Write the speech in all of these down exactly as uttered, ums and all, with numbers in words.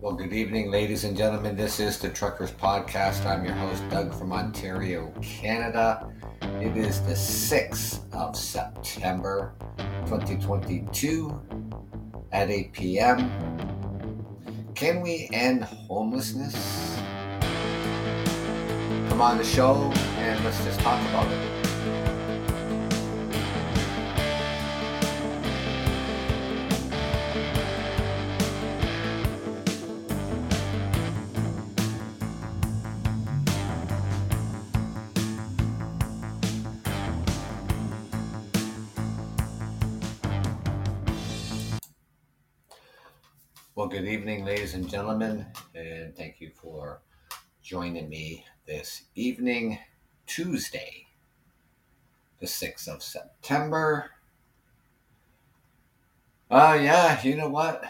Well, good evening, ladies and gentlemen. This is the Truckers Podcast. I'm your host, Doug, from Ontario, Canada. It is the sixth of September, twenty twenty-two, at eight p.m. Can we end homelessness? Come on the show and let's just talk about it. Well, good evening, ladies and gentlemen, and thank you for joining me this evening, Tuesday, the sixth of September. Oh, uh, yeah, you know what?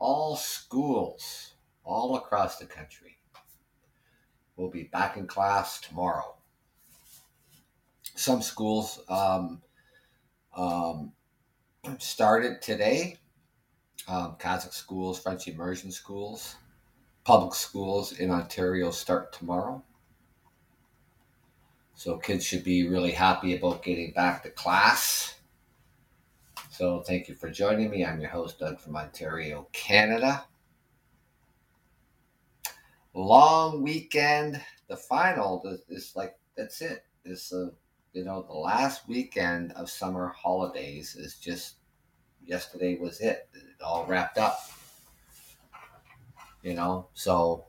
All schools all across the country will be back in class tomorrow. Some schools um, um, started today. Um, Catholic schools, French immersion schools, public schools in Ontario start tomorrow. So kids should be really happy about getting back to class. So thank you for joining me. I'm your host, Doug, from Ontario, Canada. Long weekend. The final is, is like, that's it. It's, a, you know, the last weekend of summer holidays is just, yesterday was it. It all wrapped up, you know, so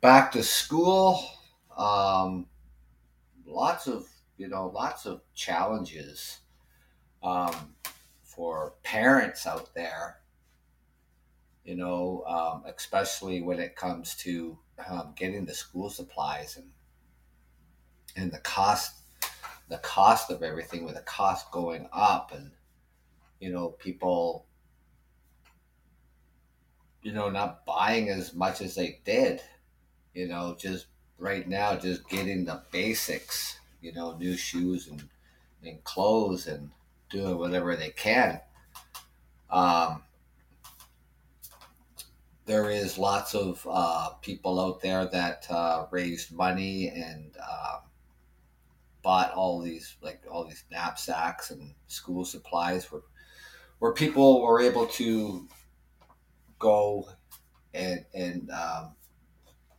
back to school, um, lots of, you know, lots of challenges um, for parents out there, you know, um, especially when it comes to um, getting the school supplies and and the cost, the cost of everything, with the cost going up. And you know, people, you know, not buying as much as they did, you know, just right now, just getting the basics, you know, new shoes and, and clothes and doing whatever they can. Um, there is lots of uh, people out there that uh, raised money and um, bought all these, like all these knapsacks and school supplies for where people were able to go and and um,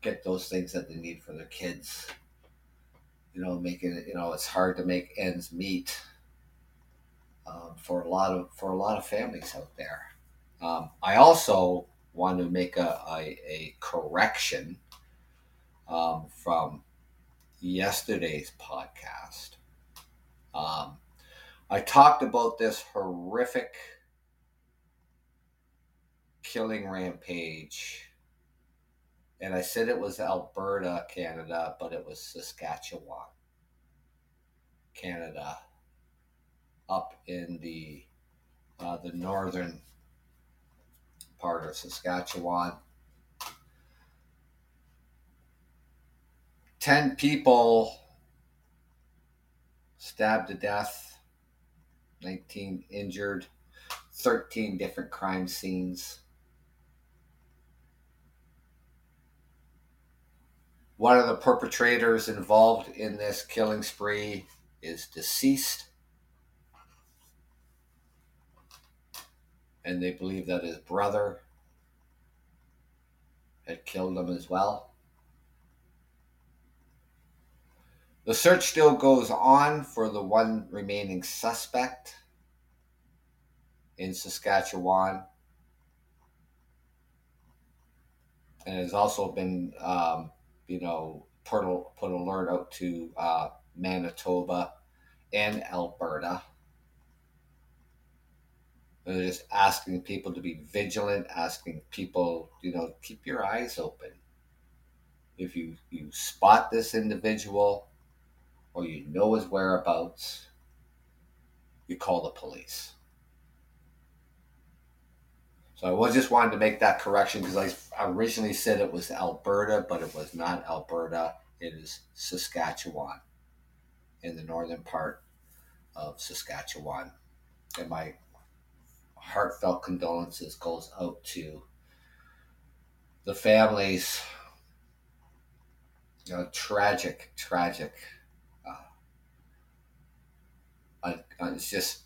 get those things that they need for their kids. You know, making it, you know, it's hard to make ends meet um, for a lot of for a lot of families out there. Um, I also want to make a a, a correction um, from yesterday's podcast. Um, I talked about this horrific killing rampage, and I said it was Alberta, Canada, but it was Saskatchewan, Canada, up in the uh, the northern part of Saskatchewan. Ten people stabbed to death, nineteen injured, thirteen different crime scenes. One of the perpetrators involved in this killing spree is deceased, and they believe that his brother had killed him as well. The search still goes on for the one remaining suspect in Saskatchewan, and has also been, um, you know, put a, put an alert out to uh, Manitoba and Alberta. They're just asking people to be vigilant, asking people, you know, keep your eyes open. If you, you spot this individual, or you know his whereabouts, you call the police. So I just wanted to make that correction, because I originally said it was Alberta, but it was not Alberta. It is Saskatchewan, in the northern part of Saskatchewan. And my heartfelt condolences goes out to the families. You know, tragic, tragic. Uh, it's just,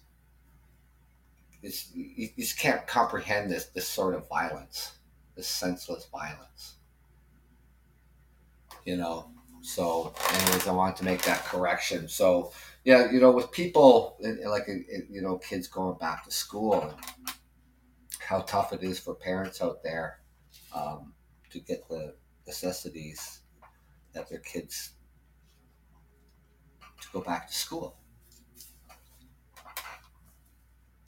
it's, you just can't comprehend this, this sort of violence, this senseless violence. You know, so anyways, I want to make that correction. So yeah, you know, with people, like, you know, kids going back to school, and how tough it is for parents out there um, to get the necessities that their kids to go back to school.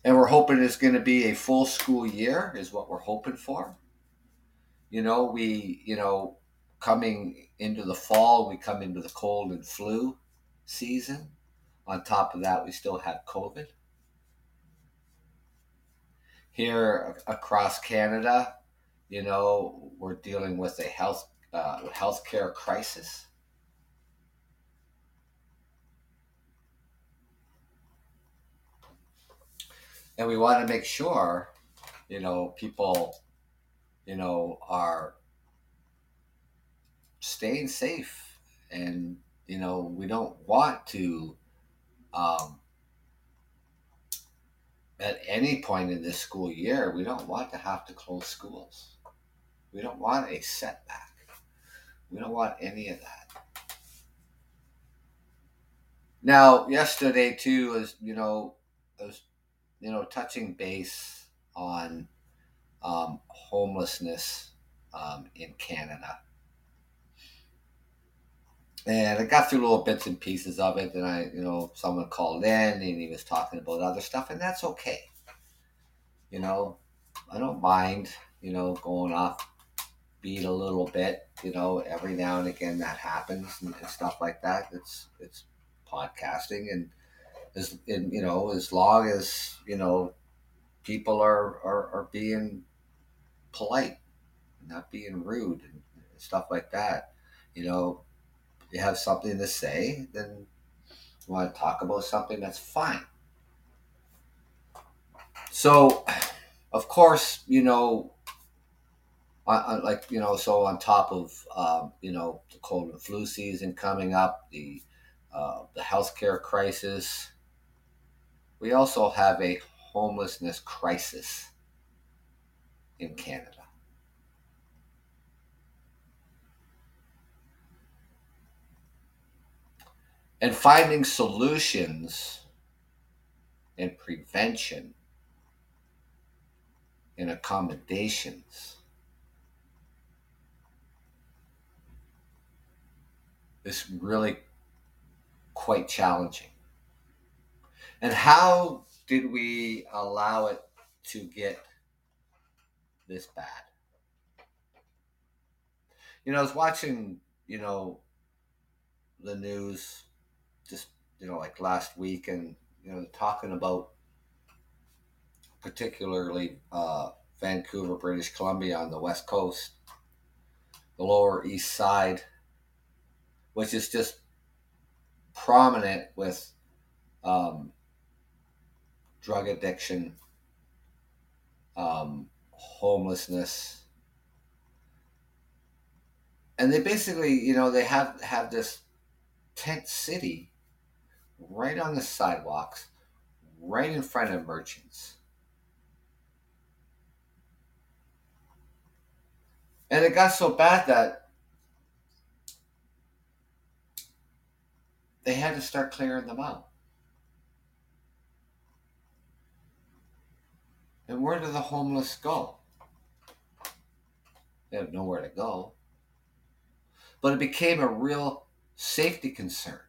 And we're hoping it's going to be a full school year is what we're hoping for. You know, we, you know, coming into the fall, we come into the cold and flu season. On top of that, we still have COVID. Here across Canada, you know, we're dealing with a health uh, healthcare crisis. And we want to make sure, you know, people, you know, are staying safe. And, you know, we don't want to, um, at any point in this school year, we don't want to have to close schools. We don't want a setback. We don't want any of that. Now, yesterday, too, as you know, it was, you know, touching base on um, homelessness um, in Canada. And I got through little bits and pieces of it, and I, you know, someone called in and he was talking about other stuff, and that's okay. You know, I don't mind, you know, going off beat a little bit, you know, every now and again that happens and, and stuff like that. It's, it's podcasting, and As, and, you know, as long as, you know, people are, are, are being polite, not being rude and stuff like that. You know, you have something to say, then you want to talk about something, that's fine. So, of course, you know, I, I like, you know, so on top of, um, you know, the cold and flu season coming up, the uh, the healthcare crisis, we also have a homelessness crisis in Canada. And finding solutions and prevention and accommodations is really quite challenging. And how did we allow it to get this bad? You know, I was watching, you know, the news just, you know, like last week, and, you know, talking about particularly uh, Vancouver, British Columbia on the West Coast, the Lower East Side, which is just prominent with um, drug addiction, um, homelessness. And they basically, you know, they have, have this tent city right on the sidewalks, right in front of merchants. And it got so bad that they had to start clearing them out. And where do the homeless go? They have nowhere to go. But it became a real safety concern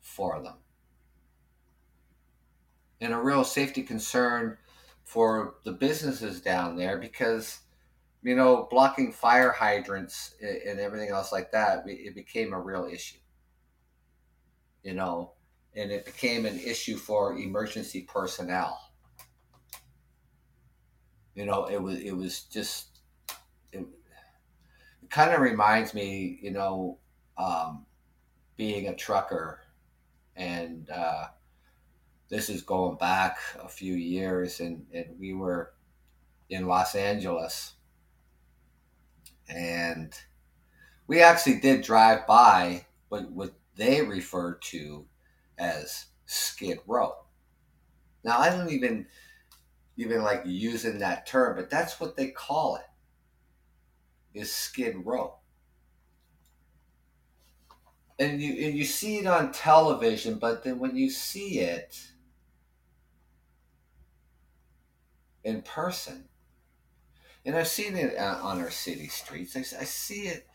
for them. And a real safety concern for the businesses down there, because, you know, blocking fire hydrants and everything else like that, it became a real issue, you know, and it became an issue for emergency personnel. You know, it was, it was just, it, it kind of reminds me, you know, um, being a trucker and, uh, this is going back a few years, and, and we were in Los Angeles, and we actually did drive by what, what they refer to as Skid Row. Now, I don't even even like using that term, but that's what they call it, is Skid Row. And you and you see it on television, but then when you see it in person, and I've seen it on our city streets, I, I see it,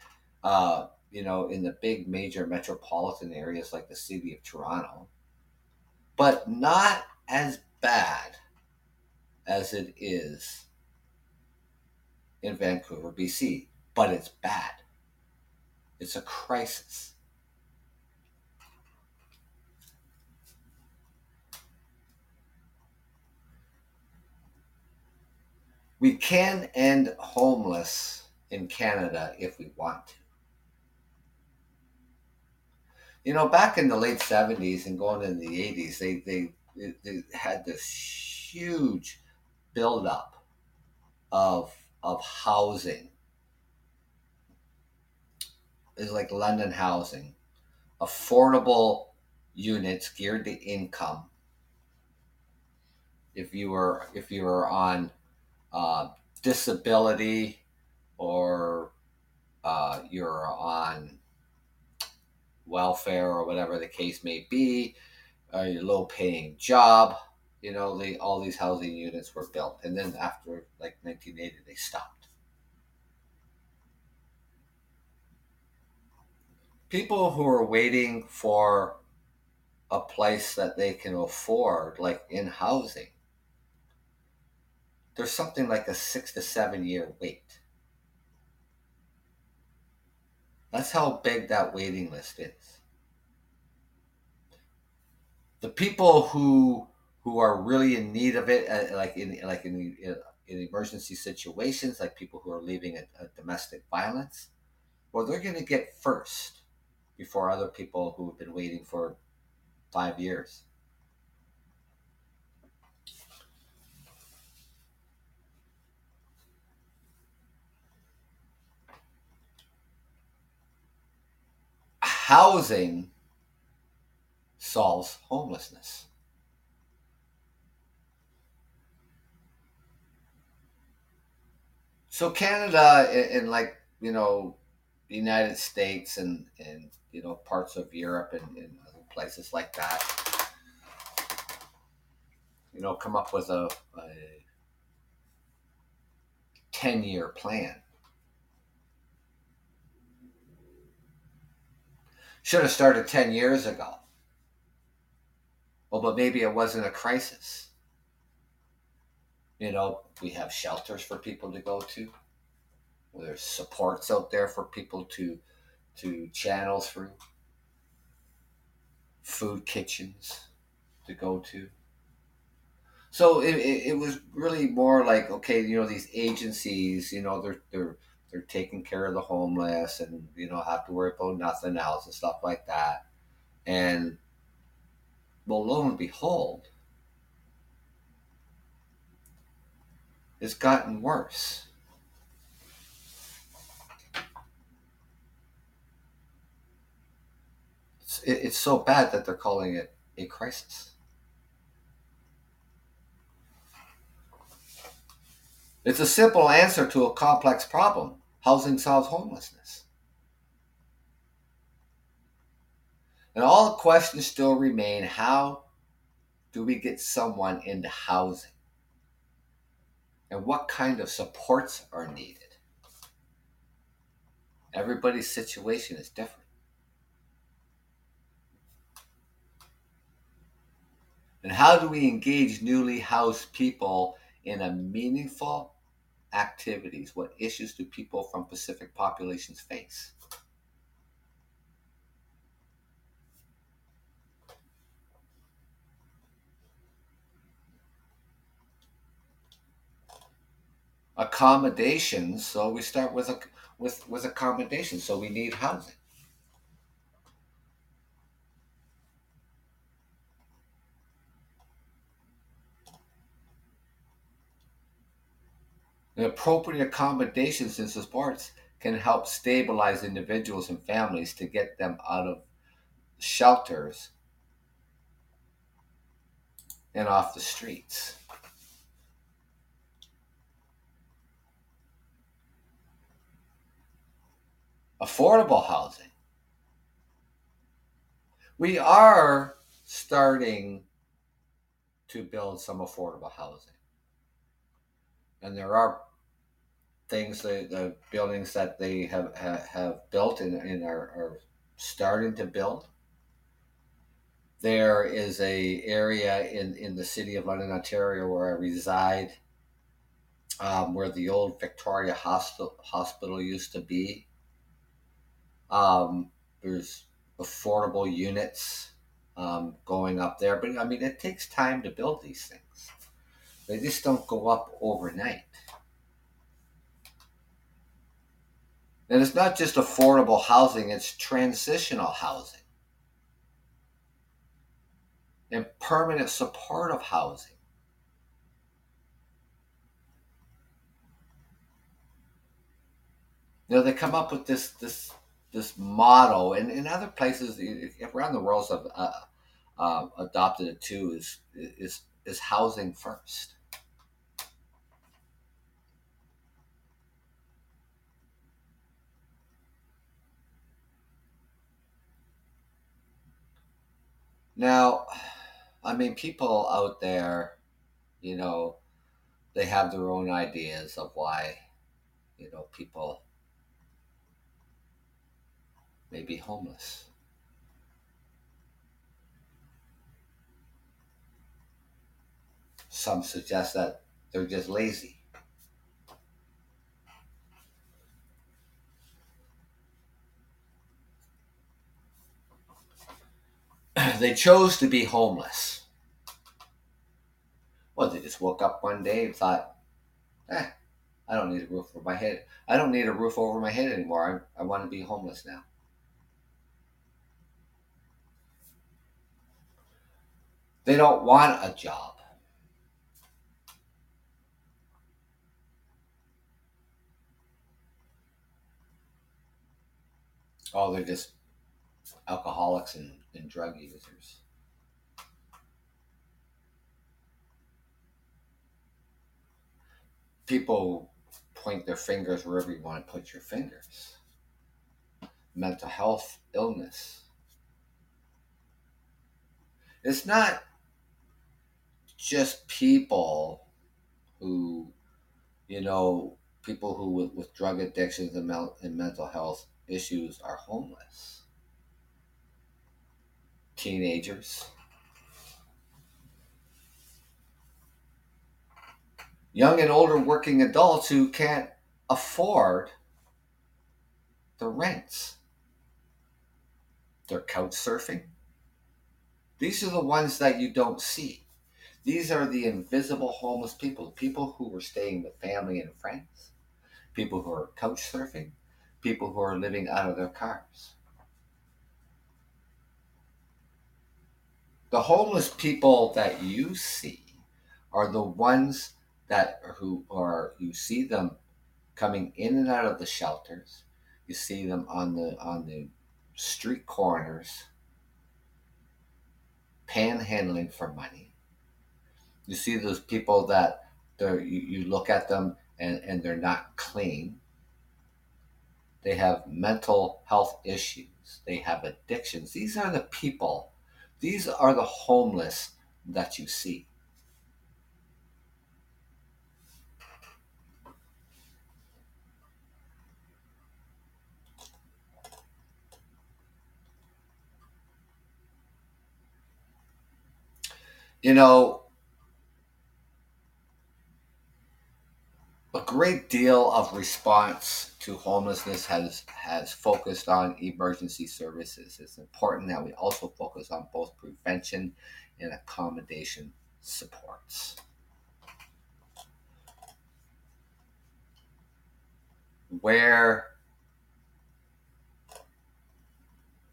uh, you know, in the big major metropolitan areas like the city of Toronto, but not as bad as it is in Vancouver, B C, but it's bad. It's a crisis. We can end homeless in Canada if we want to. You know, back in the late seventies and going into the eighties, they, they, they had this huge buildup of, of housing. It's like London housing, affordable units geared to income. If you were, if you were on uh, disability, or uh, you're on welfare, or whatever the case may be, uh, your low-paying job, you know, they, all these housing units were built. And then after, like, nineteen eighty, they stopped. People who are waiting for a place that they can afford, like in housing, there's something like a six to seven year wait. That's how big that waiting list is. The people who who are really in need of it, uh, like in like in, in in emergency situations, like people who are leaving a, a domestic violence, well, they're going to get first before other people who have been waiting for five years. Housing solves homelessness. So Canada and, like, you know, the United States and, and you know, parts of Europe and, and other places like that, you know, come up with a, a ten-year plan. Should have started ten years ago. Well, but maybe it wasn't a crisis. You know, we have shelters for people to go to. There's supports out there for people to, to channel through. Food kitchens to go to. So it, it, it was really more like, okay, you know, these agencies, you know, they're, they're, they're taking care of the homeless and, you know, have to worry about nothing else and stuff like that. And, well, lo and behold, it's gotten worse. It's, it, it's so bad that they're calling it a crisis. It's a simple answer to a complex problem. Housing solves homelessness. And all the questions still remain. How do we get someone into housing? And what kind of supports are needed? Everybody's situation is different. And how do we engage newly housed people in a meaningful activities? What issues do people from Pacific populations face? Accommodations. So we start with a with with accommodations. So we need housing. The appropriate accommodations and supports can help stabilize individuals and families to get them out of shelters and off the streets. Affordable housing. We are starting to build some affordable housing. And there are things, that the buildings that they have have, have built and, and are, are starting to build. There is a area in, in the city of London, Ontario, where I reside, um, where the old Victoria Hospital, hospital used to be. Um, there's affordable units um, going up there. But, I mean, it takes time to build these things. They just don't go up overnight. And it's not just affordable housing, it's transitional housing and permanent supportive housing. You know, they come up with this this this motto, and in other places around the world have uh, uh, adopted it too, is is is housing first. Now, I mean, people out there, you know, they have their own ideas of why, you know, people may be homeless. Some suggest that they're just lazy. They chose to be homeless. Well, they just woke up one day and thought, eh, I don't need a roof over my head. I don't need a roof over my head anymore. I, I want to be homeless now. They don't want a job. Oh, they're just alcoholics and, and drug users. People point their fingers wherever you want to put your fingers. Mental health illness. It's not just people who, you know, people who with, with drug addictions and, mel- and mental health issues are homeless. Teenagers. Young and older working adults who can't afford the rents. They're couch surfing. These are the ones that you don't see. These are the invisible homeless people, people who are staying with family and friends, people who are couch surfing, people who are living out of their cars. The homeless people that you see are the ones that who are, you see them coming in and out of the shelters. You see them on the on the street corners, panhandling for money. You see those people that you, you look at them and, and they're not clean. They have mental health issues. They have addictions. These are the people. These are the homeless that you see. You know, a great deal of response to homelessness has, has focused on emergency services. It's important that we also focus on both prevention and accommodation supports. Where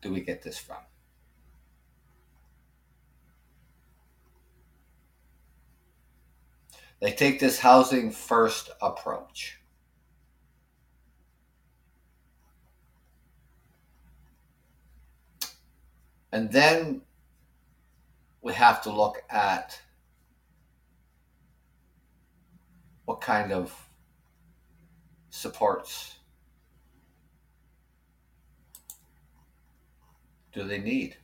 do we get this from? They take this housing first approach. And then we have to look at what kind of supports do they need?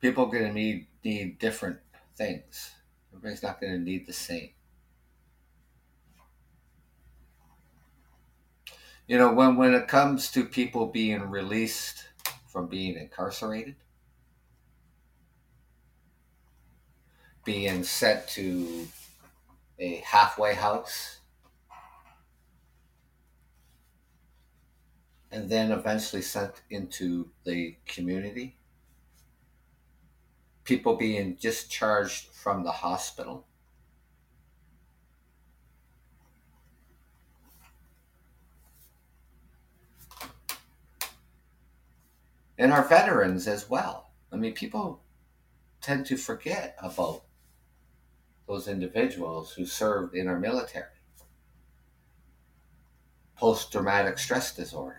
People are going to need, need different things. Everybody's not going to need the same. You know, when, when it comes to people being released from being incarcerated, being sent to a halfway house, and then eventually sent into the community, people being discharged from the hospital, and our veterans as well. I mean, people tend to forget about those individuals who served in our military. Post-traumatic stress disorder.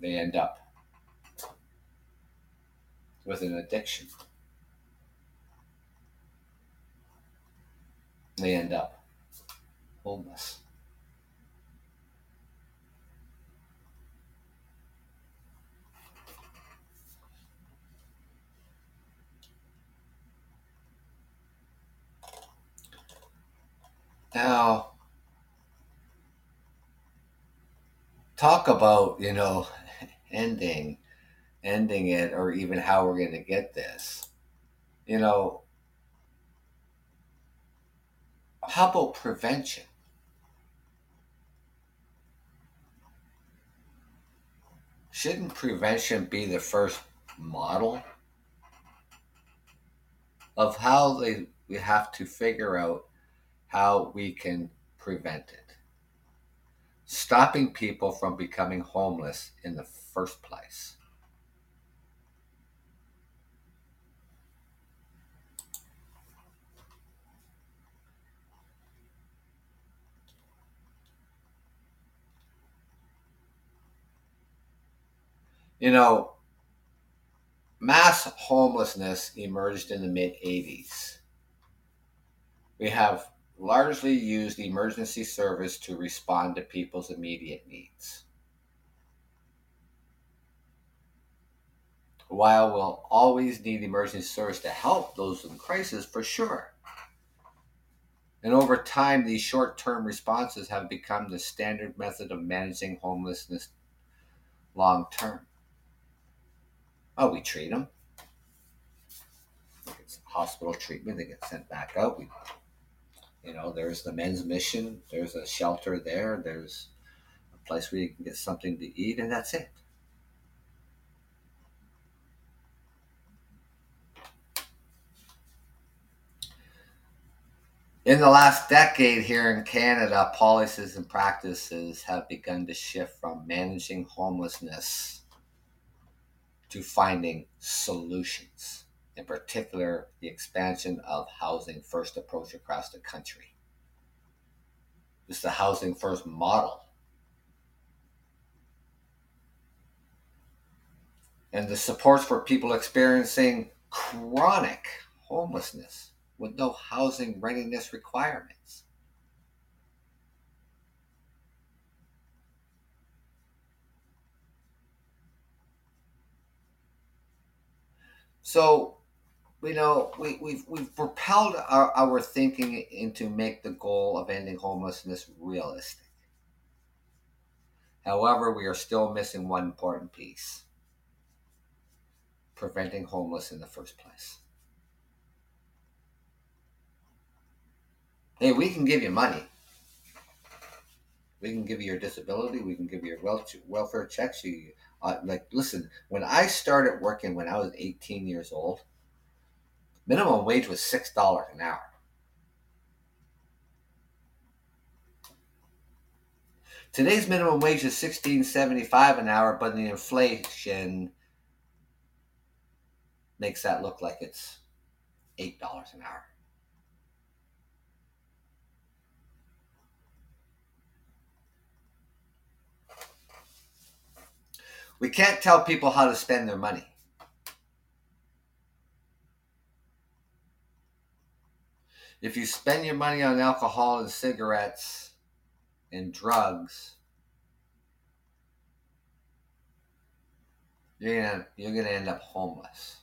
They end up with an addiction. They end up homeless. Now, talk about, you know, ending, ending it, or even how we're going to get this. You know, how about prevention? Shouldn't prevention be the first model of how they, we have to figure out how we can prevent it? Stopping people from becoming homeless in the first place. You know, mass homelessness emerged in the mid-eighties. We have largely used emergency service to respond to people's immediate needs, while we'll always need emergency service to help those in crisis, for sure. And over time, these short-term responses have become the standard method of managing homelessness long-term. Oh, we treat them. They get hospital treatment. They get sent back out. We, you know, there's the men's mission. There's a shelter there. There's a place where you can get something to eat, and that's it. In the last decade here in Canada, policies and practices have begun to shift from managing homelessness to finding solutions, in particular the expansion of housing first approach across the country. This is the housing first model. And the supports for people experiencing chronic homelessness with no housing readiness requirements. So, you know, we, we've we've propelled our, our thinking into make the goal of ending homelessness realistic. However, we are still missing one important piece: preventing homelessness in the first place. Hey, we can give you money. We can give you your disability. We can give you your welfare, welfare checks. You Uh, like, listen, when I started working when I was eighteen years old, minimum wage was six dollars an hour. Today's minimum wage is sixteen seventy-five an hour, but the inflation makes that look like it's eight dollars an hour. We can't tell people how to spend their money. If you spend your money on alcohol and cigarettes and drugs, you're gonna, you're gonna end up homeless.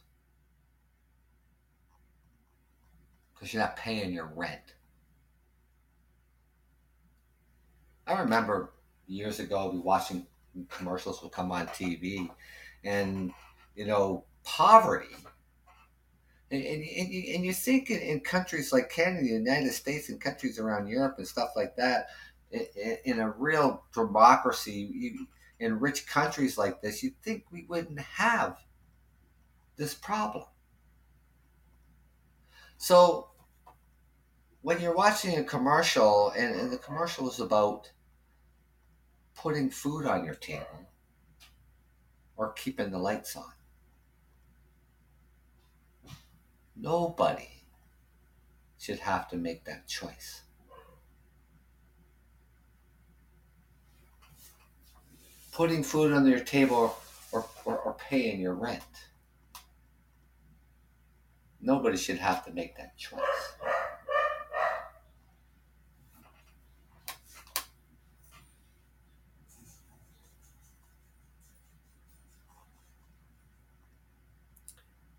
Because you're not paying your rent. I remember years ago we watching commercials would come on T V, and you know, poverty. And, and, and you think in countries like Canada, the United States, and countries around Europe and stuff like that, in a real democracy, in rich countries like this, you'd think we wouldn't have this problem. So when you're watching a commercial, and, and the commercial is about putting food on your table or keeping the lights on, nobody should have to make that choice. Putting food on your table or, or, or paying your rent. Nobody should have to make that choice.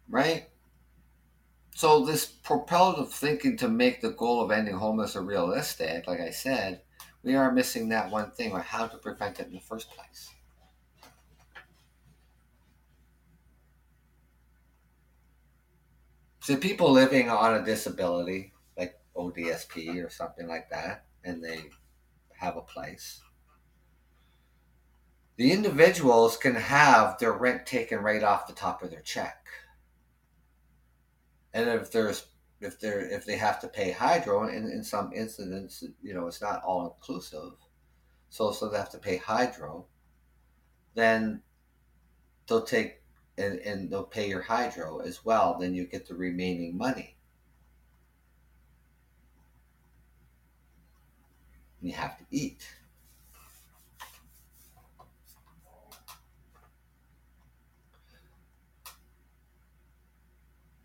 Right? So this propellive thinking to make the goal of ending homelessness a realistic, like I said, we are missing that one thing, or how to prevent it in the first place. So people living on a disability, like O D S P or something like that, and they have a place. The individuals can have their rent taken right off the top of their check. And if there's If they're if they have to pay hydro, and in some incidents, you know, it's not all inclusive, so so they have to pay hydro, then they'll take and, and they'll pay your hydro as well. Then you get the remaining money. And you have to eat.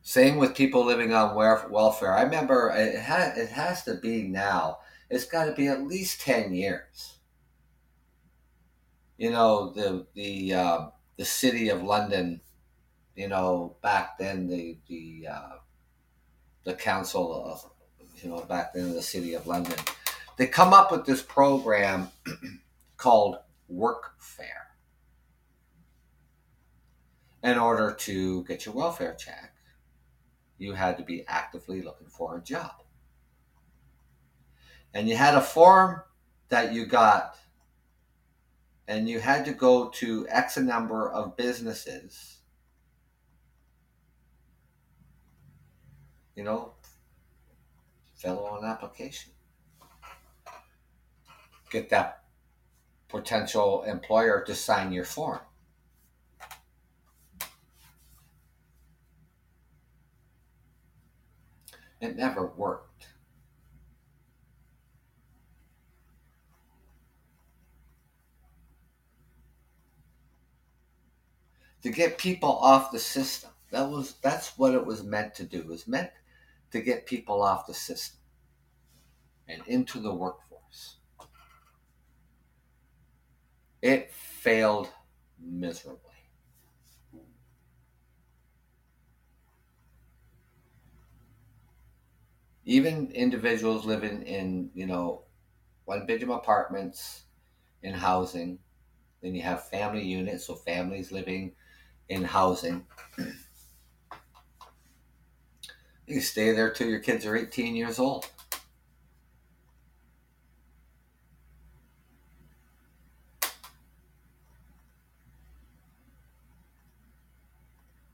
Same with people living on welfare. I remember it, ha- it has to be now. It's got to be at least ten years. You know, the the uh, the city of London, you know, back then, the the uh, the council of, you know, back then the city of London, they come up with this program called Workfare in order to get your welfare check. You had to be actively looking for a job. And you had a form that you got, and you had to go to X number of businesses, you know, fill out an application, get that potential employer to sign your form. It never worked. To get people off the system. That was that's what it was meant to do. It was meant to get people off the system and into the workforce. It failed miserably. Even individuals living in, you know, one-bedroom apartments in housing. Then you have family units, so families living in housing. You stay there till your kids are eighteen years old.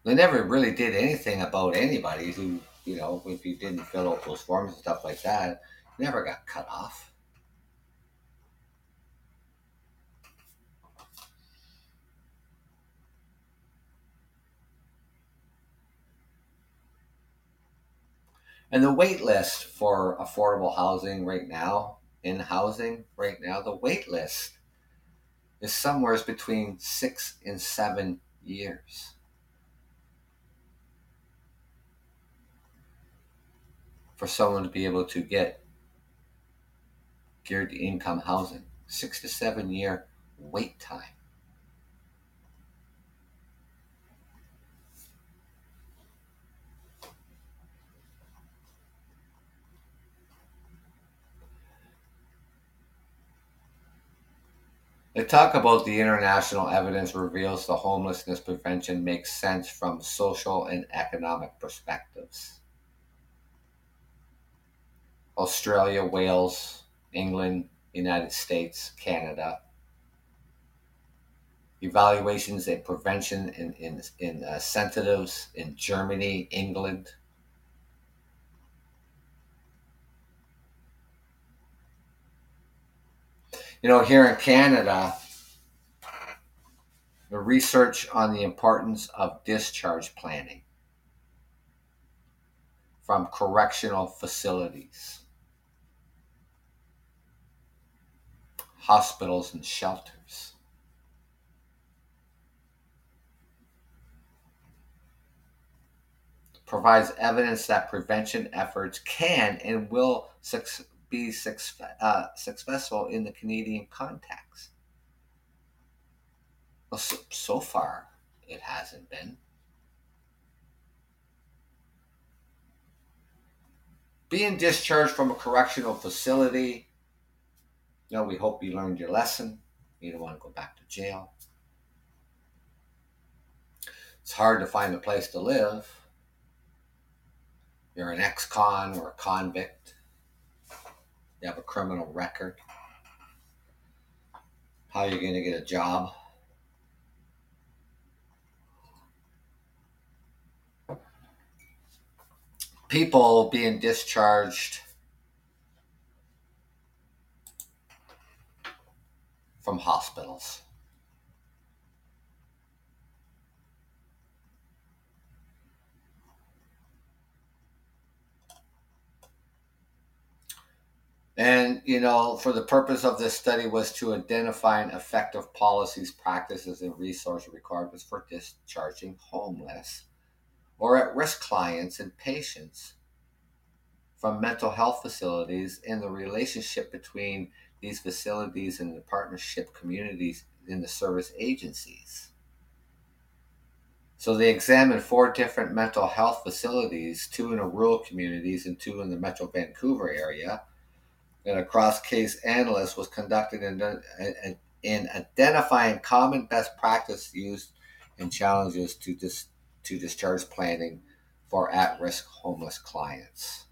They never really did anything about anybody who... You know, if you didn't fill out those forms and stuff like that, you never got cut off. And the wait list for affordable housing right now, in housing right now, the wait list is somewhere between six and seven years. For someone to be able to get geared to income housing, six to seven year wait time. They talk about the international evidence reveals the homelessness prevention makes sense from social and economic perspectives. Australia, Wales, England, United States, Canada. Evaluations and prevention in, in, in uh, incentives in Germany, England. You know, here in Canada, the research on the importance of discharge planning from correctional facilities, hospitals and shelters. It provides evidence that prevention efforts can and will succeed. Be uh, successful in the Canadian context. Well, so, so far, it hasn't been. Being discharged from a correctional facility, you know, we hope you learned your lesson. You don't want to go back to jail. It's hard to find a place to live. You're an ex-con or a convict. You have a criminal record. How are you going to get a job? People being discharged from hospitals. And, you know, for the purpose of this study was to identify and effective policies, practices, and resource requirements for discharging homeless or at-risk clients and patients from mental health facilities and the relationship between these facilities and the partnership communities in the service agencies. So they examined four different mental health facilities, two in the rural communities and two in the Metro Vancouver area. And a cross-case analysis was conducted in, in, in identifying common best practice used and challenges to, dis, to discharge planning for at-risk homeless clients.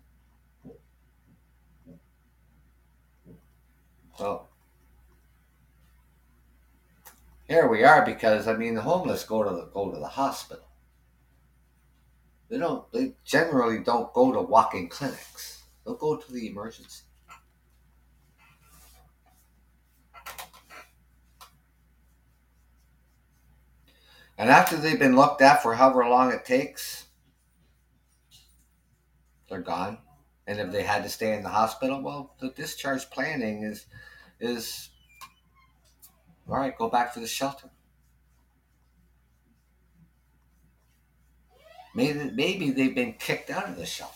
Well, here we are because, I mean, the homeless go to the, go to the hospital. They don't. They generally don't go to walk-in clinics. They'll go to the emergency. And after they've been looked at for however long it takes, they're gone. And if they had to stay in the hospital, well, the discharge planning is, is all right, go back to the shelter. Maybe, maybe they've been kicked out of the shelter.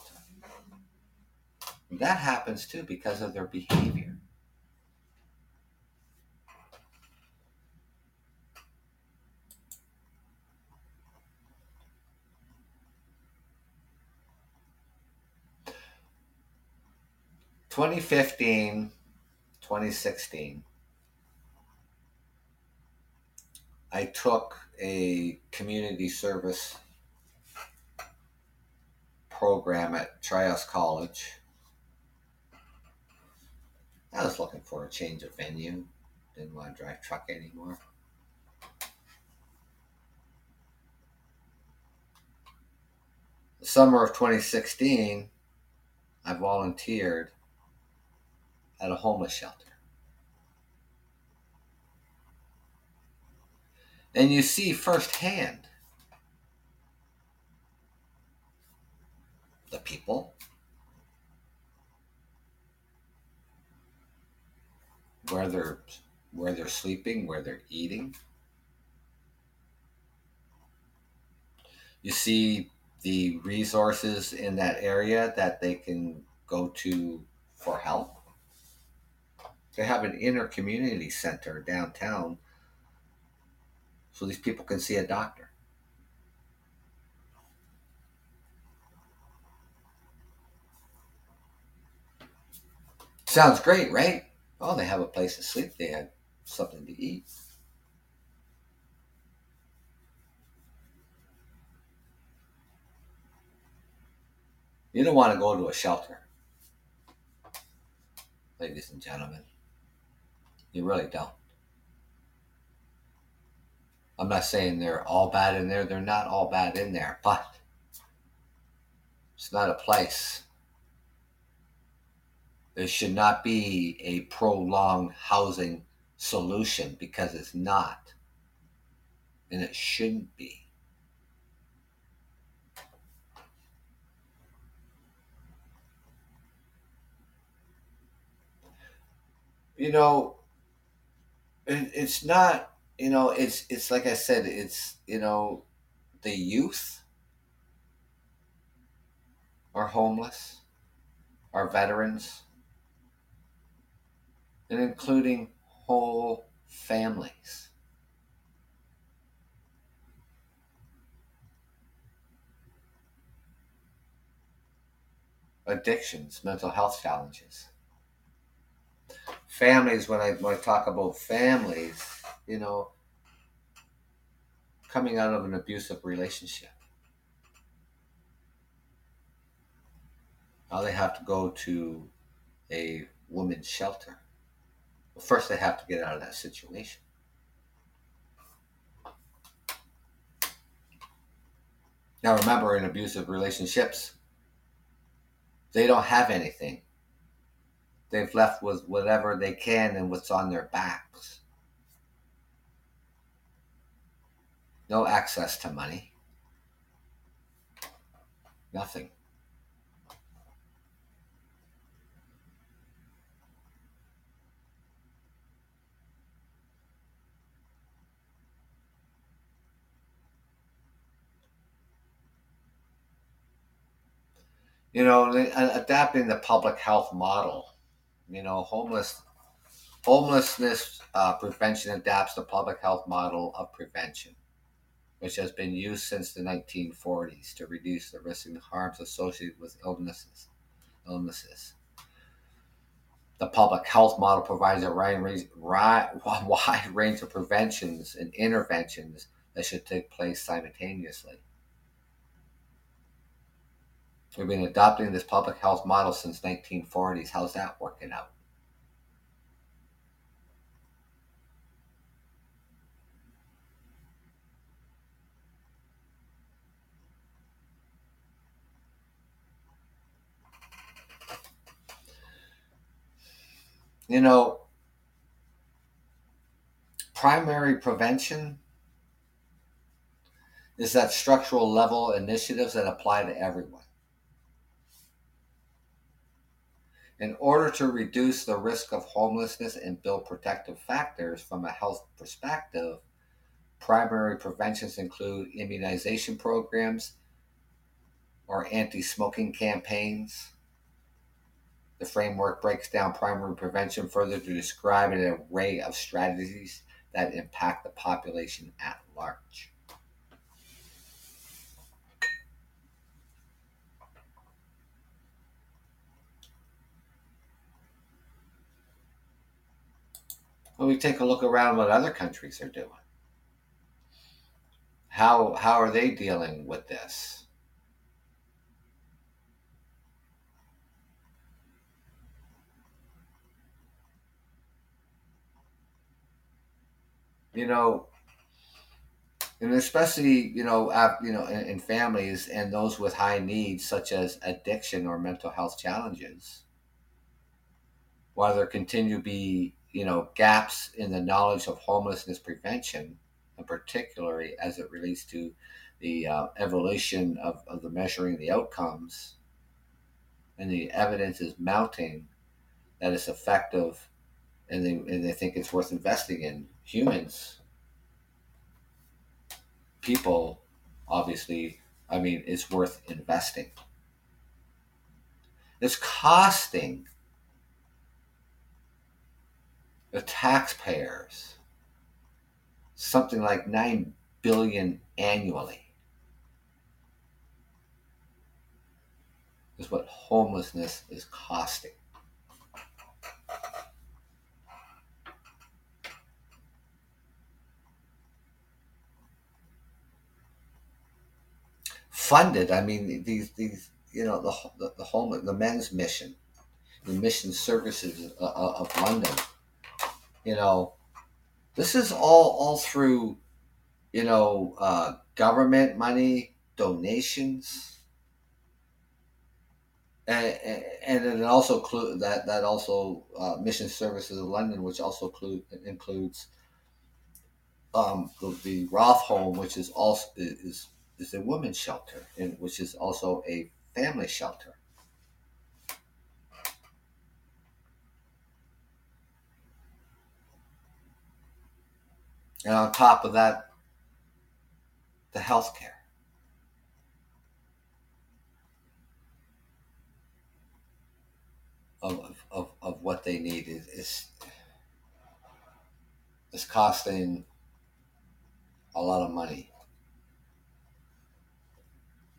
And that happens too because of their behavior. twenty fifteen, twenty sixteen, I took a community service program at Trios College. I was looking for a change of venue. Didn't want to drive truck anymore. The summer of twenty sixteen, I volunteered at a homeless shelter. And you see firsthand the people, where they're where they're sleeping, where they're eating. You see the resources in that area that they can go to for help. They have an inner community center downtown so these people can see a doctor. Sounds great, right? Oh, they have a place to sleep. They have something to eat. You don't want to go to a shelter, ladies and gentlemen. You really don't. I'm not saying they're all bad in there. They're not all bad in there, but it's not a place. There should not be a prolonged housing solution because it's not, and it shouldn't be. You know, it, it's not, you know, it's, it's like I said, it's, you know, the youth are homeless, are veterans, and including whole families. Addictions, mental health challenges. Families, when I when I talk about families, you know, coming out of an abusive relationship. Now they have to go to a women's shelter. Well, first they have to get out of that situation. Now remember, in abusive relationships, they don't have anything. They've left with whatever they can and what's on their backs. No access to money. Nothing. You know, adapting the public health model. You know, homeless, homelessness uh, prevention adapts the public health model of prevention, which has been used since the nineteen forties to reduce the risk and harms associated with illnesses. Illnesses. The public health model provides a wide range of preventions and interventions that should take place simultaneously. We've been adopting this public health model since nineteen forties. How's that working out? You know, primary prevention is that structural level initiatives that apply to everyone. In order to reduce the risk of homelessness and build protective factors from a health perspective, primary preventions include immunization programs or anti-smoking campaigns. The framework breaks down primary prevention further to describe an array of strategies that impact the population at large. When we take a look around what other countries are doing, how how are they dealing with this? You know, and especially, you know, you know, in, in families and those with high needs such as addiction or mental health challenges, while there continue to be you know, gaps in the knowledge of homelessness prevention, and particularly as it relates to the uh, evolution of, of the measuring the outcomes, and the evidence is mounting that it's effective and they and they think it's worth investing in. Humans, people, obviously, I mean, it's worth investing. It's costing the taxpayers something like nine billion dollars annually. Is what homelessness is costing. Funded, I mean, these, these you know, the the, the, home, the men's mission, the Mission Services of, of London, you know, this is all, all through, you know, uh, government money, donations. And, and it also include that that also uh, Mission Services of London, which also include, includes um, the, the Roth Home, which is also is is a women's shelter, and which is also a family shelter. And on top of that, the healthcare. Of, of of what they need is is is costing a lot of money.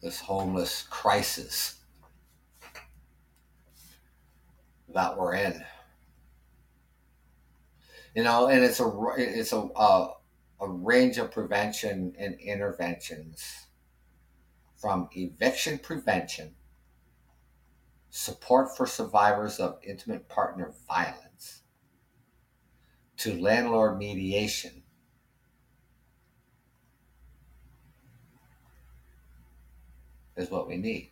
This homeless crisis that we're in, you know, and it's a it's a uh, a range of prevention and interventions, from eviction prevention, support for survivors of intimate partner violence, to landlord mediation, is what we need.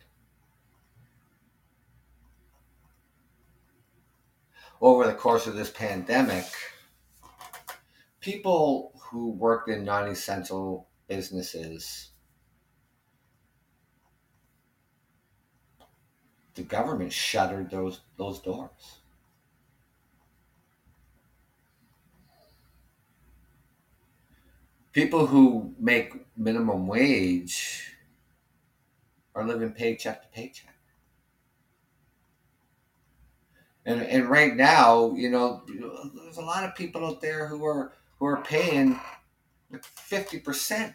Over the course of this pandemic, people who worked in non-essential businesses, the government shuttered those those doors. People who make minimum wage are living paycheck to paycheck. And and right now, you know, there's a lot of people out there who are who are paying like fifty percent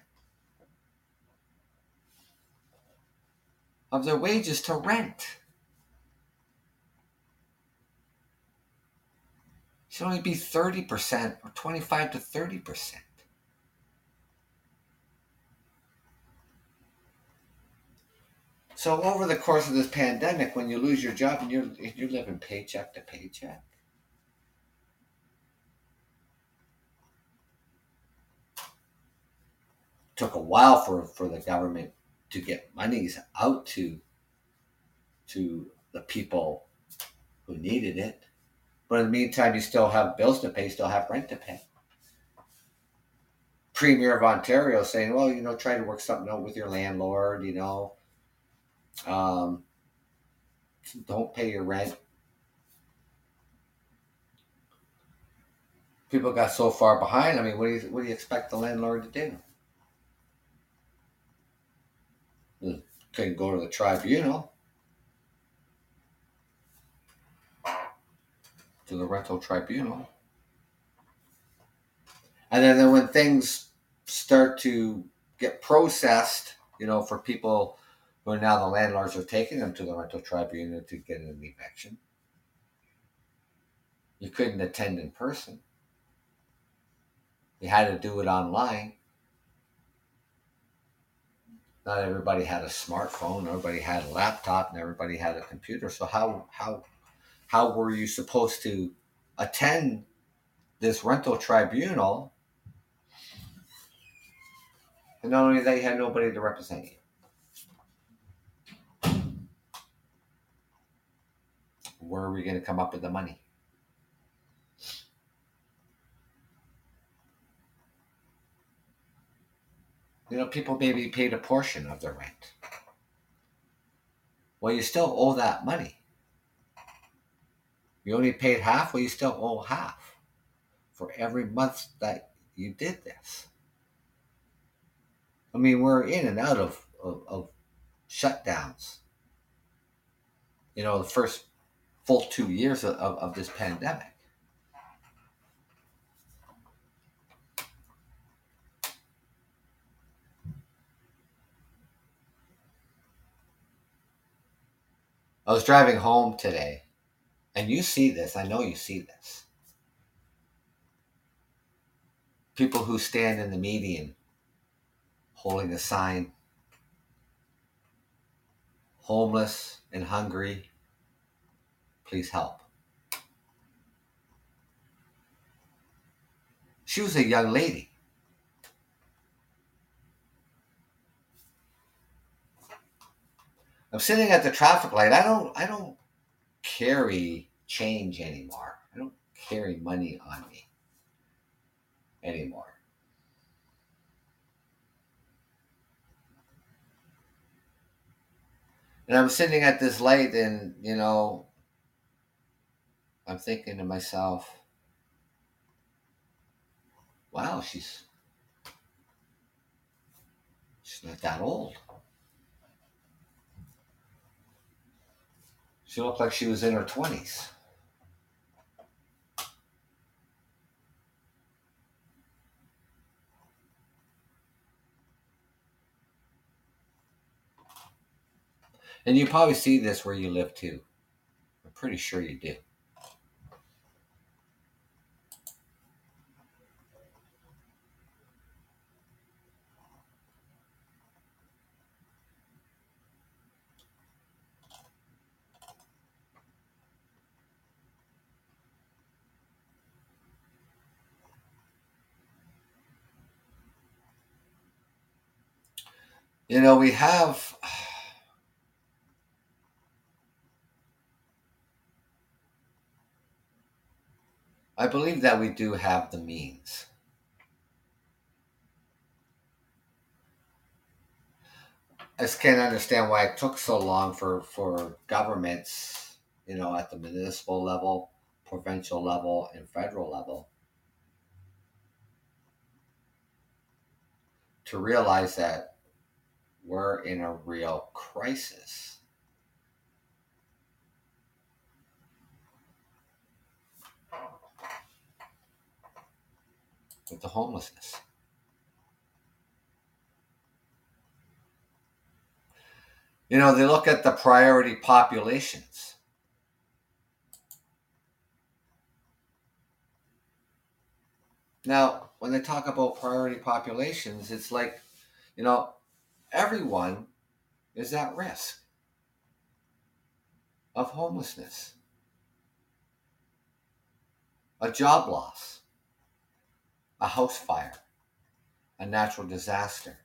of their wages to rent. Should only be thirty percent or twenty-five to thirty percent. So over the course of this pandemic, when you lose your job and you're, you're living paycheck to paycheck, took a while for, for the government to get monies out to to the people who needed it. But in the meantime, you still have bills to pay, still have rent to pay. Premier of Ontario saying, well, you know, try to work something out with your landlord, you know. Um, don't pay your rent. People got so far behind. I mean, what do you, what do you expect the landlord to do? Couldn't go to the tribunal, to the rental tribunal. And then, then when things start to get processed, you know, for people who are now the landlords are taking them to the rental tribunal to get an eviction. You couldn't attend in person. You had to do it online. Not everybody had a smartphone, everybody had a laptop, and everybody had a computer. So how how how were you supposed to attend this rental tribunal? And not only that, you had nobody to represent you. Where are we going to come up with the money? You know, people maybe paid a portion of their rent. Well, you still owe that money. You only paid half, well, you still owe half for every month that you did this. I mean, we're in and out of, of, of shutdowns. You know, the first full two years of, of, of this pandemic. I was driving home today, and you see this. I know you see this. People who stand in the median holding a sign. Homeless and hungry. Please help. She was a young lady. I'm sitting at the traffic light. I don't I don't carry change anymore. I don't carry money on me anymore. And I'm sitting at this light and, you know, I'm thinking to myself, wow, she's she's not that old. She looked like she was in her twenties. And you probably see this where you live too. I'm pretty sure you do. You know, we have I believe that we do have the means. I just can't understand why it took so long for, for governments, you know, at the municipal level, provincial level, and federal level to realize that we're in a real crisis. With the homelessness. You know, they look at the priority populations. Now, when they talk about priority populations, it's like, you know, everyone is at risk of homelessness, a job loss, a house fire, a natural disaster,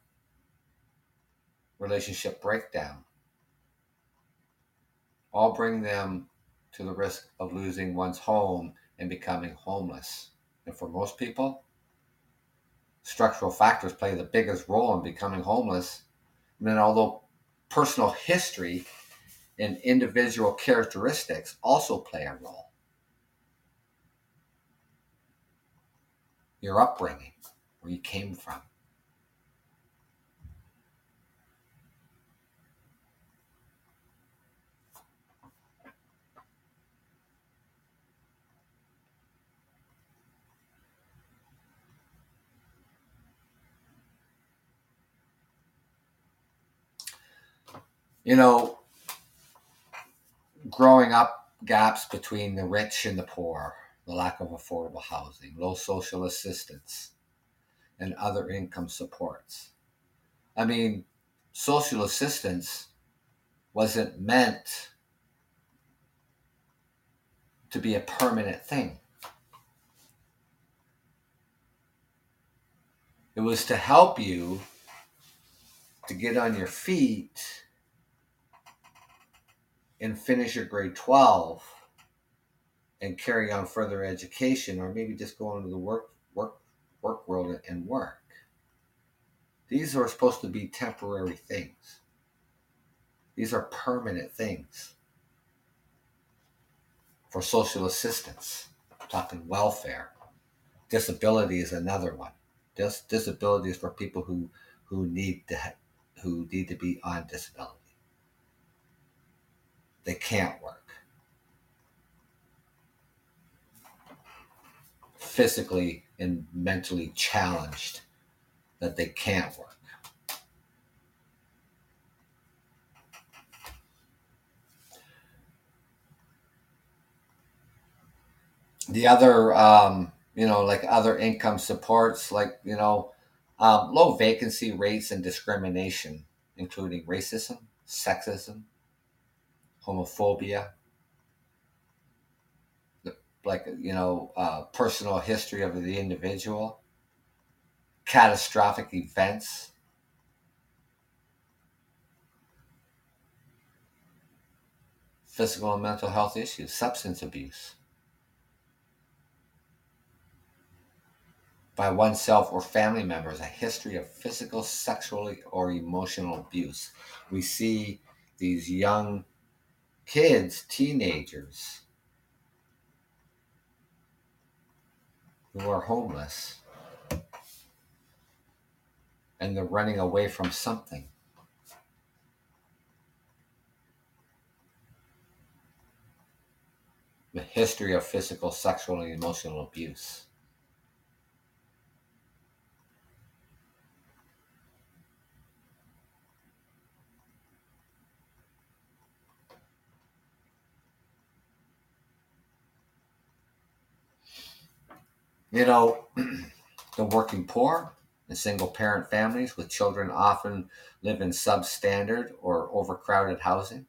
relationship breakdown, all bring them to the risk of losing one's home and becoming homeless. And for most people, structural factors play the biggest role in becoming homeless. And then although personal history and individual characteristics also play a role. Your upbringing, where you came from. You know, growing up, gaps between the rich and the poor, the lack of affordable housing, low social assistance, and other income supports. I mean, social assistance wasn't meant to be a permanent thing. It was to help you to get on your feet and finish your grade twelve and carry on further education, or maybe just go into the work work work world and work. These are supposed to be temporary things. These are permanent things. for social assistance. I'm talking welfare. Disability is another one. Dis- disability is for people who, who need to ha- who need to be on disability. They can't work. Physically and mentally challenged that they can't work. The other, um, you know, like other income supports, like, you know, um, low vacancy rates and discrimination, including racism, sexism, homophobia, the, like, you know, uh, personal history of the individual, catastrophic events, physical and mental health issues, substance abuse by oneself or family members, a history of physical, sexual, or emotional abuse. We see these young kids, teenagers, who are homeless, and they're running away from something. The history of physical, sexual, and emotional abuse. You know, the working poor and single-parent families with children often live in substandard or overcrowded housing.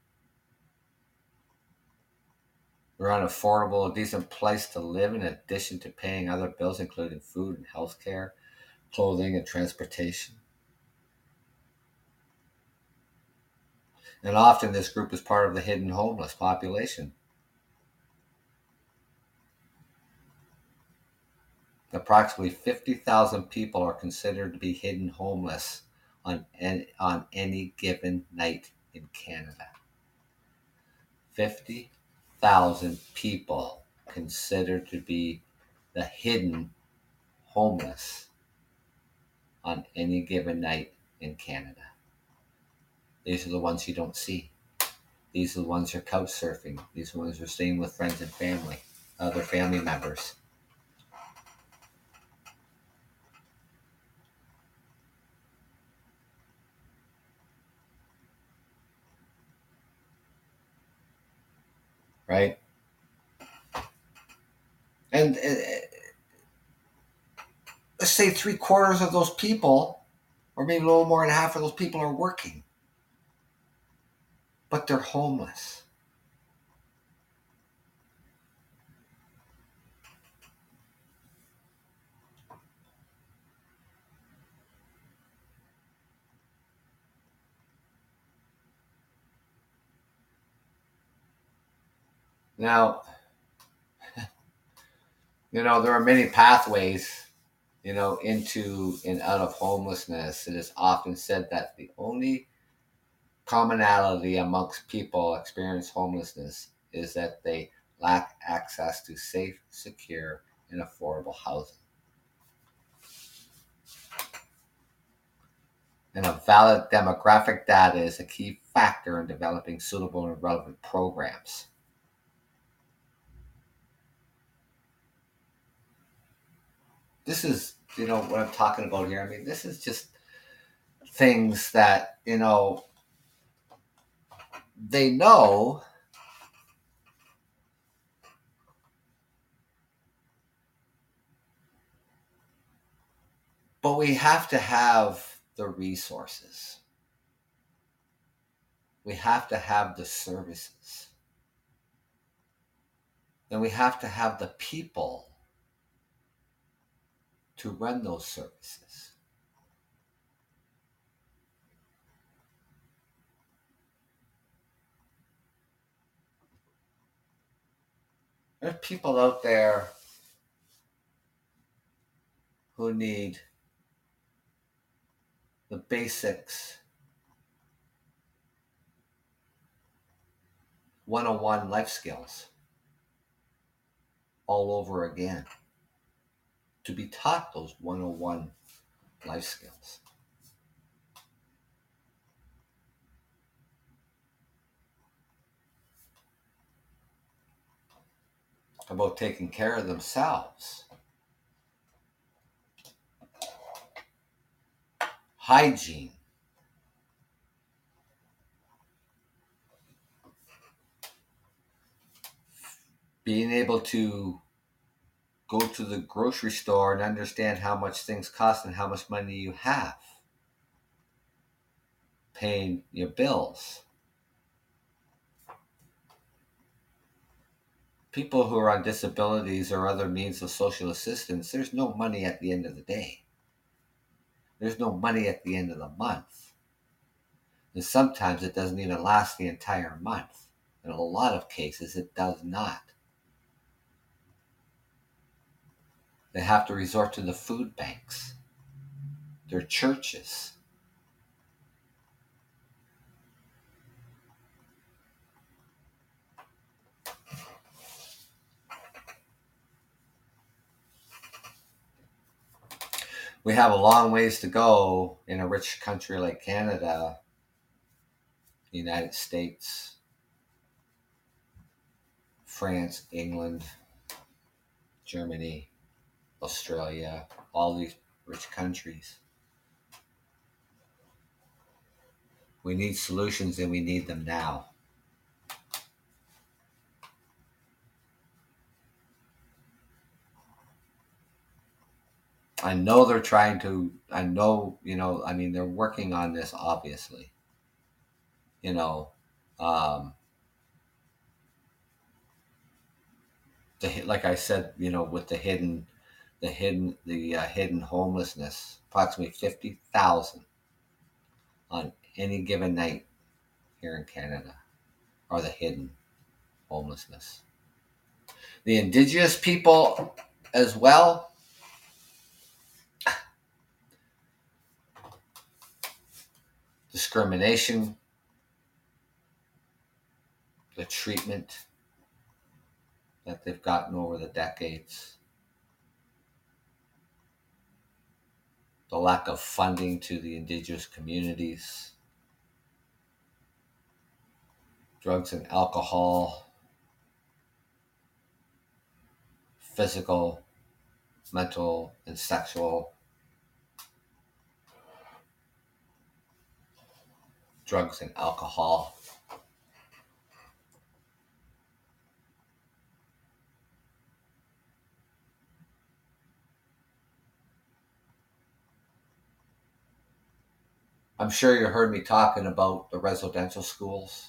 They're unaffordable, a decent place to live in addition to paying other bills, including food and health care, clothing and transportation. And often this group is part of the hidden homeless population. Approximately fifty thousand people are considered to be hidden homeless on any, on any given night in Canada. fifty thousand people considered to be the hidden homeless on any given night in Canada. These are the ones you don't see. These are the ones you're couch surfing. These are the ones you're staying with friends and family, other family members. Right? And uh, let's say three quarters of those people, or maybe a little more than half of those people are working, but they're homeless. Now, you know, there are many pathways, you know, into and out of homelessness. It is often said that the only commonality amongst people experience homelessness is that they lack access to safe, secure, and affordable housing. And a valid demographic data is a key factor in developing suitable and relevant programs. This is, you know, what I'm talking about here. I mean, this is just things that, you know, they know, but we have to have the resources. We have to have the services. And we have to have the people to run those services. There are people out there who need the basics, one-on-one life skills. all over again, to be taught those one oh one life skills. About taking care of themselves. Hygiene. Being able to go to the grocery store and understand how much things cost and how much money you have. Paying your bills. People who are on disabilities or other means of social assistance, there's no money at the end of the day. There's no money at the end of the month. And sometimes it doesn't even last the entire month. In a lot of cases, it does not. They have to resort to the food banks, their churches. We have a long ways to go in a rich country like Canada, the United States, France, England, Germany, Australia, all these rich countries. We need solutions and we need them now. I know they're trying to, I know, you know, I mean, they're working on this, obviously, you know, um, the, like I said, you know, with the hidden, the hidden, the uh, hidden homelessness, approximately fifty thousand on any given night here in Canada are the hidden homelessness. The Indigenous people as well. Discrimination, the treatment that they've gotten over the decades, the lack of funding to the Indigenous communities, drugs and alcohol, physical, mental, and sexual. Drugs and alcohol. I'm sure you heard me talking about the residential schools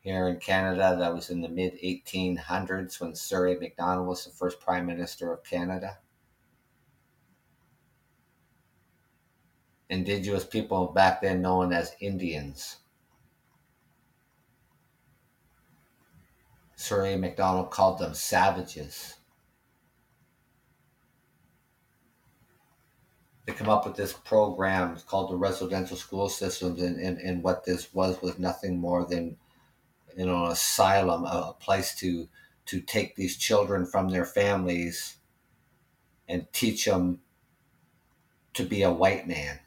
here in Canada. That was in the mid eighteen hundreds when Sir A. Macdonald was the first Prime Minister of Canada. Indigenous people back then known as Indians. Sir A. Macdonald called them savages. They come up with this program called the residential school systems, and, and, and what this was was nothing more than, you know, an asylum, a, a place to, to take these children from their families and teach them to be a white man.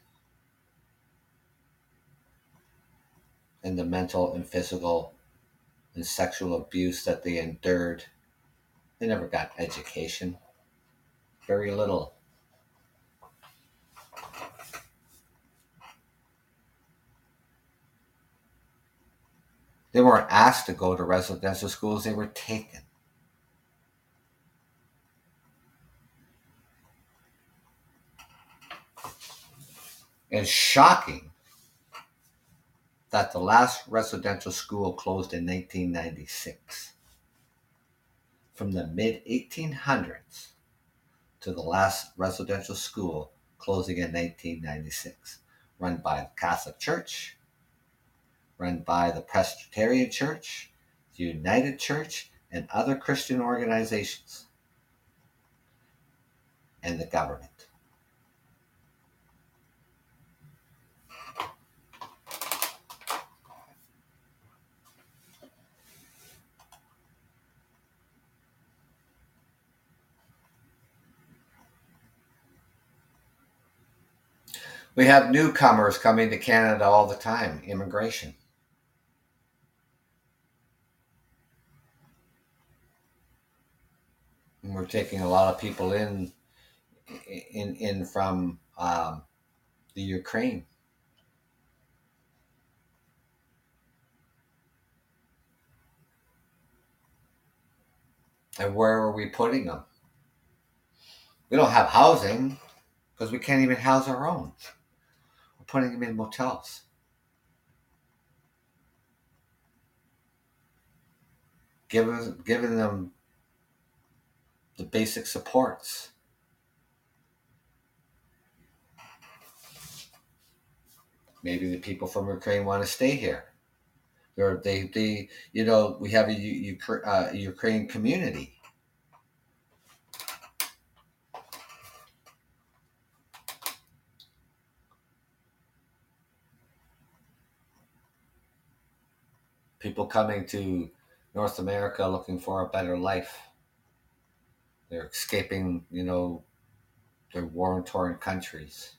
And the mental and physical and sexual abuse that they endured. They never got education. Very little. They weren't asked to go to residential schools. They were taken. It's shocking that the last residential school closed in nineteen ninety-six. From the mid eighteen hundreds to the last residential school closing in nineteen ninety-six, run by the Catholic Church, run by the Presbyterian Church, the United Church, and other Christian organizations, and the government. We have newcomers coming to Canada all the time, immigration. And we're taking a lot of people in, in, in from um, the Ukraine. And where are we putting them? We don't have housing because we can't even house our own. We're putting them in motels. Giving, giving them the basic supports. Maybe the people from Ukraine want to stay here. They're, they, they, you know, we have a U, U, uh, Ukraine community. People coming to North America looking for a better life. They're escaping, you know, their war-torn countries.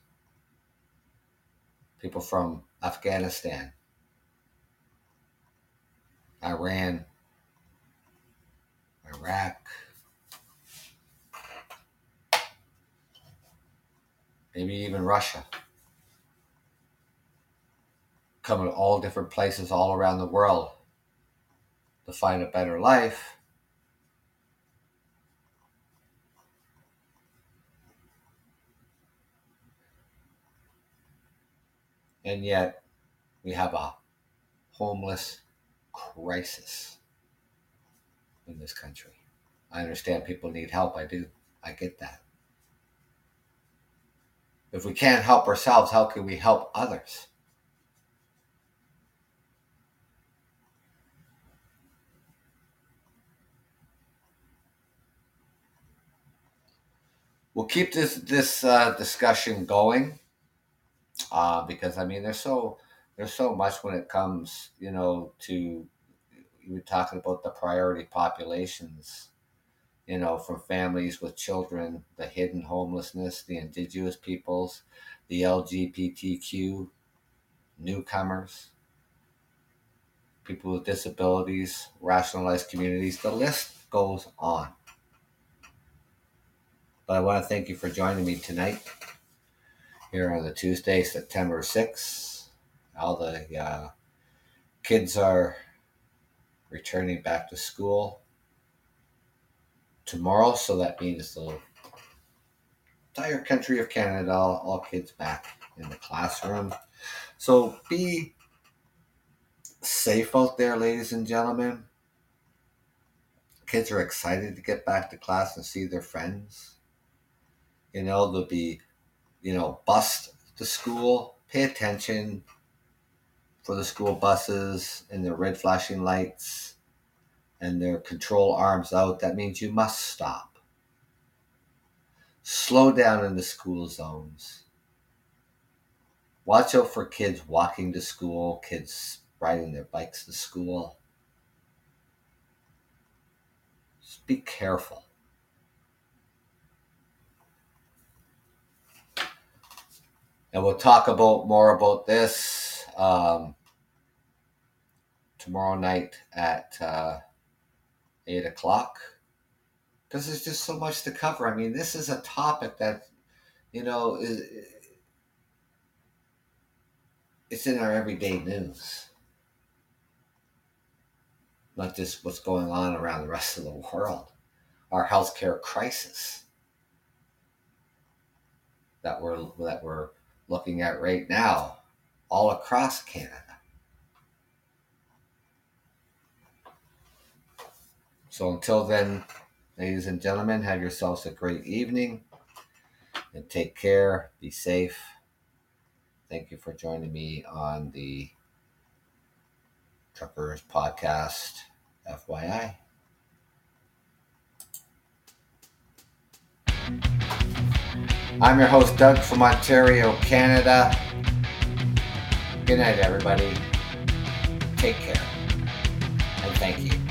People from Afghanistan, Iran, Iraq, maybe even Russia. Coming to all different places all around the world to find a better life. And yet, we have a homeless crisis in this country. I understand people need help. I do. I get that. If we can't help ourselves, how can we help others? We'll keep this this uh, discussion going uh, because I mean, there's so. There's so much when it comes, you know, to, we're talking about the priority populations, you know, from families with children, the hidden homelessness, the indigenous peoples, the L G B T Q, newcomers, people with disabilities, racialized communities. The list goes on. But I want to thank you for joining me tonight here on the Tuesday, September sixth. All the uh, kids are returning back to school tomorrow, so that means the entire country of Canada, all, all kids back in the classroom. So be safe out there, ladies and gentlemen. Kids are excited to get back to class and see their friends. You know, there'll be, you know, bus to school. Pay attention for the school buses and their red flashing lights and their control arms out. That means you must stop. Slow down in the school zones. Watch out for kids walking to school, kids riding their bikes to school. Just be careful. And we'll talk about more about this Um, tomorrow night at uh, eight o'clock, because there's just so much to cover. I mean, this is a topic that, you know, is, it's in our everyday news. Not just what's going on around the rest of the world. Our healthcare crisis that we're, that we're looking at right now. All across Canada. So until then, ladies and gentlemen, have yourselves a great evening and take care. Be safe. Thank you for joining me on the Truckers Podcast, F Y I. I'm your host, Doug, from Ontario, Canada. Good night, everybody. Take care, and thank you.